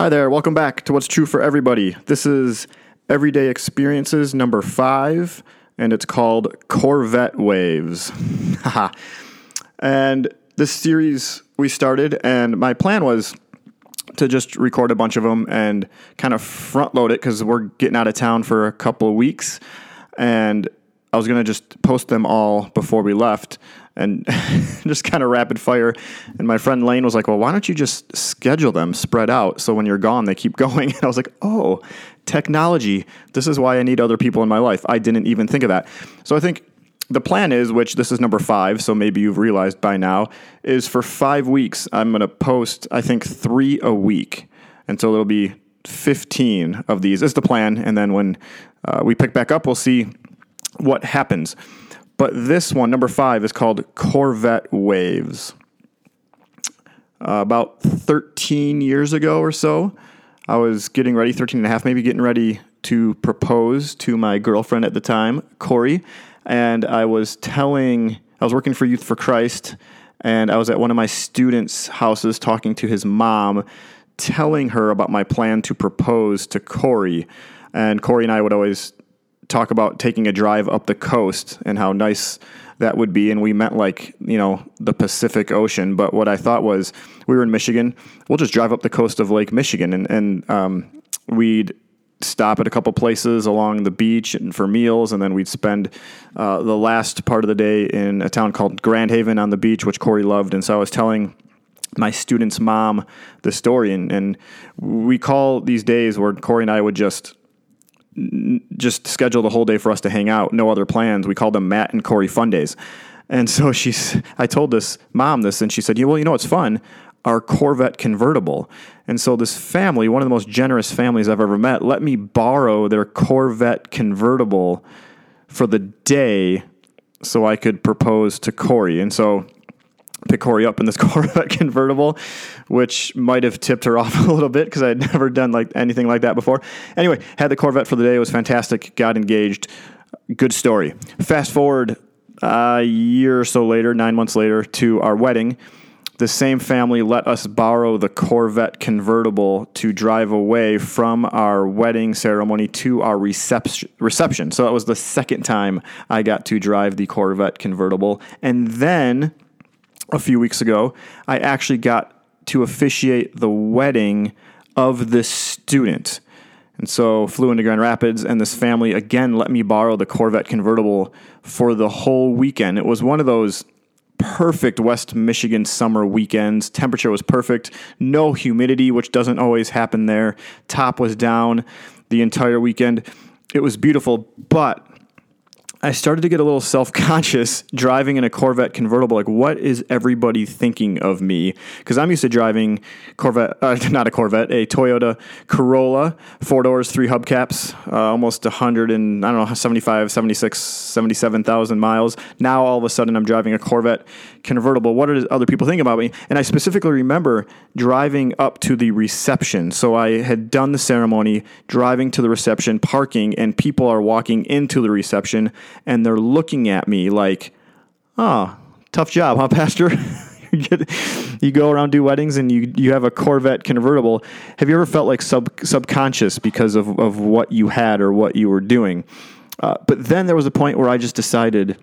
Hi there, welcome back to What's True for Everybody. This is Everyday Experiences number 5, and it's called Corvette Waves. And this series we started, and my plan was to just record a bunch of them and kind of front load it because we're getting out of town for a couple of weeks, and I was going to just post them all before we left and just kind of rapid fire. And my friend Lane was like, well, why don't you just schedule them spread out so when you're gone, they keep going? And I was like, oh, technology. This is why I need other people in my life. I didn't even think of that. So I think the plan is, which this is number 5, so maybe you've realized by now, is for 5 weeks, I'm going to post, I think, 3 a week. And so there'll be 15 of these is the plan. And then when we pick back up, we'll see what happens. But this one, number 5, is called Corvette Waves. About 13 years ago or so, I was getting ready, 13 and a half, maybe getting ready to propose to my girlfriend at the time, Corey. And I was working for Youth for Christ, and I was at one of my students' houses talking to his mom, telling her about my plan to propose to Corey. And Corey and I would always talk about taking a drive up the coast and how nice that would be. And we meant like, the Pacific Ocean. But what I thought was we were in Michigan. We'll just drive up the coast of Lake Michigan and we'd stop at a couple places along the beach and for meals. And then we'd spend the last part of the day in a town called Grand Haven on the beach, which Corey loved. And so I was telling my student's mom the story. And we call these days where Corey and I would just schedule the whole day for us to hang out. No other plans. We called them Matt and Corey fun days. And so I told this mom this, and she said, well, what's fun? Our Corvette convertible. And so this family, one of the most generous families I've ever met, let me borrow their Corvette convertible for the day so I could propose to Corey. And so pick Corey up in this Corvette convertible, which might have tipped her off a little bit because I had never done anything like that before. Anyway, had the Corvette for the day. It was fantastic. Got engaged. Good story. Fast forward a year or so later, 9 months later, to our wedding. The same family let us borrow the Corvette convertible to drive away from our wedding ceremony to our reception. So that was the second time I got to drive the Corvette convertible. And then a few weeks ago, I actually got to officiate the wedding of this student. And so flew into Grand Rapids, and this family, again, let me borrow the Corvette convertible for the whole weekend. It was one of those perfect West Michigan summer weekends. Temperature was perfect. No humidity, which doesn't always happen there. Top was down the entire weekend. It was beautiful, but I started to get a little self-conscious driving in a Corvette convertible. Like, what is everybody thinking of me? Because I'm used to driving a Toyota Corolla, 4 doors, 3 hubcaps, almost 75, 76, 77,000 miles. Now, all of a sudden, I'm driving a Corvette convertible. What are other people thinking about me? And I specifically remember driving up to the reception. So I had done the ceremony, driving to the reception, parking, and people are walking into the reception. And they're looking at me like, oh, tough job, huh, Pastor? You go around, do weddings, and you have a Corvette convertible. Have you ever felt like subconscious because of what you had or what you were doing? But then there was a point where I just decided,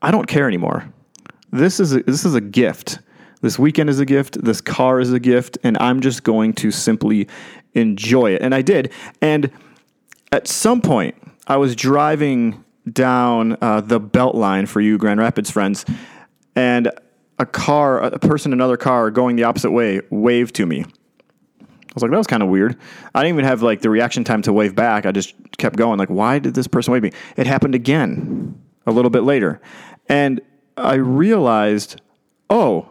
I don't care anymore. This is a gift. This weekend is a gift. This car is a gift. And I'm just going to simply enjoy it. And I did. And at some point, I was driving down the Beltline for you Grand Rapids friends, and another car going the opposite way waved to me. I was like, that was kind of weird. I didn't even have the reaction time to wave back. I just kept going. Why did this person wave me? It happened again a little bit later. And I realized, oh,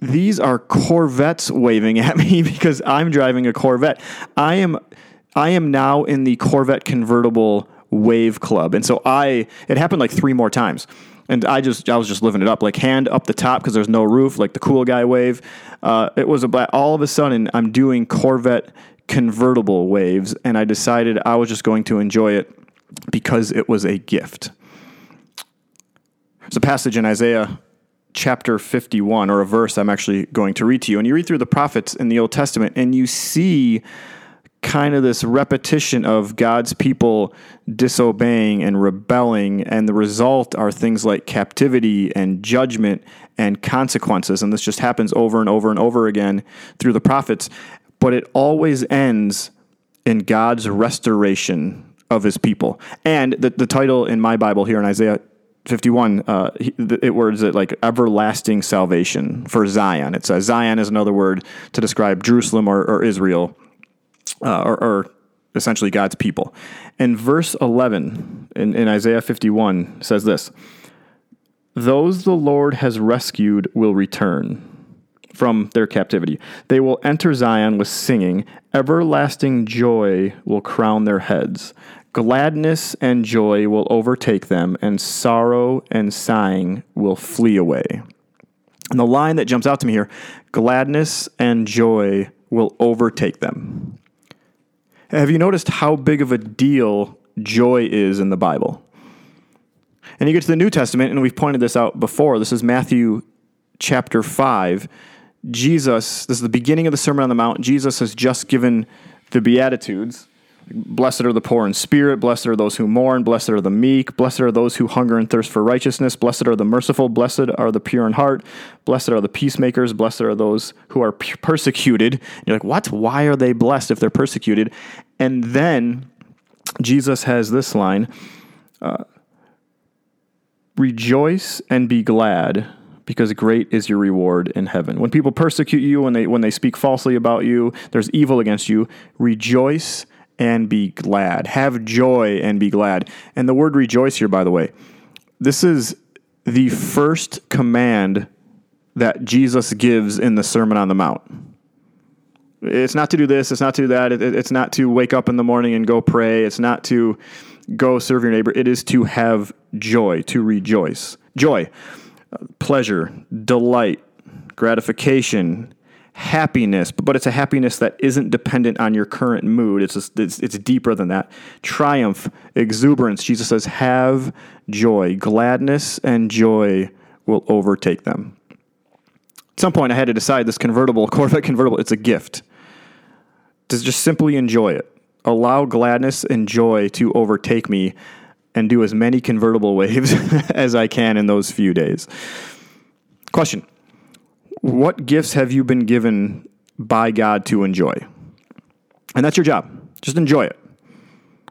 these are Corvettes waving at me because I'm driving a Corvette. I am now in the Corvette convertible wave club. And so it happened 3 more times. And I was just living it up, hand up the top because there's no roof, the cool guy wave. It was all of a sudden I'm doing Corvette convertible waves. And I decided I was just going to enjoy it because it was a gift. There's a passage in Isaiah chapter 51, or a verse I'm actually going to read to you. And you read through the prophets in the Old Testament, and you see kind of this repetition of God's people disobeying and rebelling, and the result are things like captivity and judgment and consequences. And this just happens over and over and over again through the prophets, but it always ends in God's restoration of his people. And the title in my Bible here in Isaiah 51, it words it like everlasting salvation for Zion. It says Zion is another word to describe Jerusalem or Israel, or essentially God's people. And verse 11 in Isaiah 51 says this: "Those the Lord has rescued will return from their captivity. They will enter Zion with singing. Everlasting joy will crown their heads. Gladness and joy will overtake them, and sorrow and sighing will flee away." And the line that jumps out to me here, gladness and joy will overtake them. Have you noticed how big of a deal joy is in the Bible? And you get to the New Testament, and we've pointed this out before. This is Matthew chapter 5. Jesus, this is the beginning of the Sermon on the Mount. Jesus has just given the Beatitudes. Blessed are the poor in spirit, blessed are those who mourn, blessed are the meek, blessed are those who hunger and thirst for righteousness, blessed are the merciful, blessed are the pure in heart, blessed are the peacemakers, blessed are those who are persecuted. And you're like, what? Why are they blessed if they're persecuted? And then Jesus has this line, rejoice and be glad, because great is your reward in heaven. When people persecute you, when they speak falsely about you, there's evil against you, rejoice and be glad. Have joy and be glad. And the word rejoice here, by the way, this is the first command that Jesus gives in the Sermon on the Mount. It's not to do this. It's not to do that. It's not to wake up in the morning and go pray. It's not to go serve your neighbor. It is to have joy, to rejoice. Joy, pleasure, delight, gratification, happiness, but it's a happiness that isn't dependent on your current mood. It's deeper than that. Triumph, exuberance. Jesus says, have joy. Gladness and joy will overtake them. At some point, I had to decide this Corvette convertible, it's a gift. To just simply enjoy it. Allow gladness and joy to overtake me and do as many convertible waves as I can in those few days. Question: what gifts have you been given by God to enjoy? And that's your job. Just enjoy it.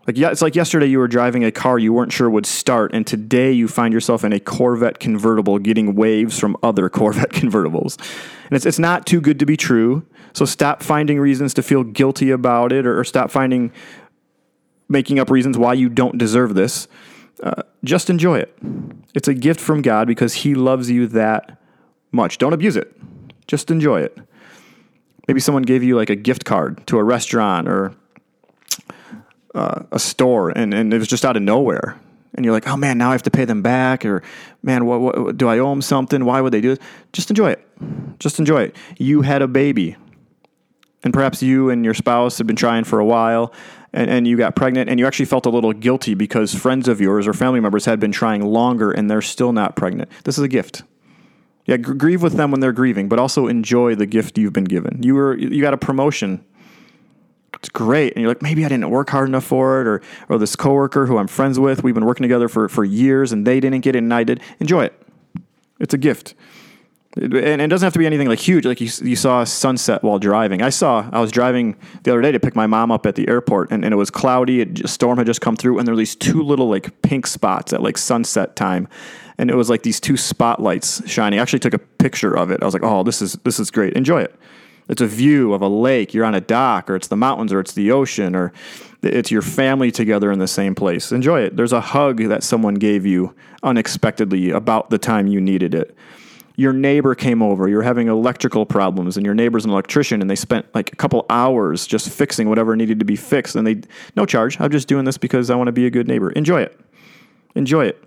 Like, yeah, it's like yesterday you were driving a car you weren't sure would start, and today you find yourself in a Corvette convertible getting waves from other Corvette convertibles. And it's not too good to be true, so stop finding reasons to feel guilty about it, or stop making up reasons why you don't deserve this. Just enjoy it. It's a gift from God because he loves you that much. Don't abuse it. Just enjoy it. Maybe someone gave you like a gift card to a restaurant or a store, and it was just out of nowhere. And you're like, oh man, now I have to pay them back, or man, what do I owe them something? Why would they do this? Just enjoy it. Just enjoy it. You had a baby, and perhaps you and your spouse had been trying for a while, and you got pregnant, and you actually felt a little guilty because friends of yours or family members had been trying longer and they're still not pregnant. This is a gift. Yeah, grieve with them when they're grieving, but also enjoy the gift you've been given. You got a promotion. It's great. And you're like, maybe I didn't work hard enough for it, or this coworker who I'm friends with, we've been working together for years, and they didn't get it, and I did. Enjoy it. It's a gift. And it doesn't have to be anything like huge, like you saw a sunset while driving. I was driving the other day to pick my mom up at the airport, and it was cloudy, a storm had just come through, and there were these two little like pink spots at like sunset time. And it was like these two spotlights shining. I actually took a picture of it. I was like, oh, this is great. Enjoy it. It's a view of a lake. You're on a dock, or it's the mountains, or it's the ocean, or it's your family together in the same place. Enjoy it. There's a hug that someone gave you unexpectedly about the time you needed it. Your neighbor came over, you're having electrical problems, and your neighbor's an electrician, and they spent like a couple hours just fixing whatever needed to be fixed, and no charge. I'm just doing this because I want to be a good neighbor. Enjoy it. Enjoy it.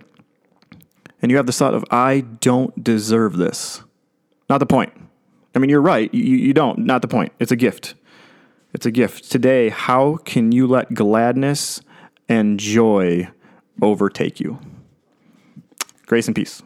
And you have this thought of, I don't deserve this. Not the point. I mean, you're right. You don't. Not the point. It's a gift. It's a gift. Today, how can you let gladness and joy overtake you? Grace and peace.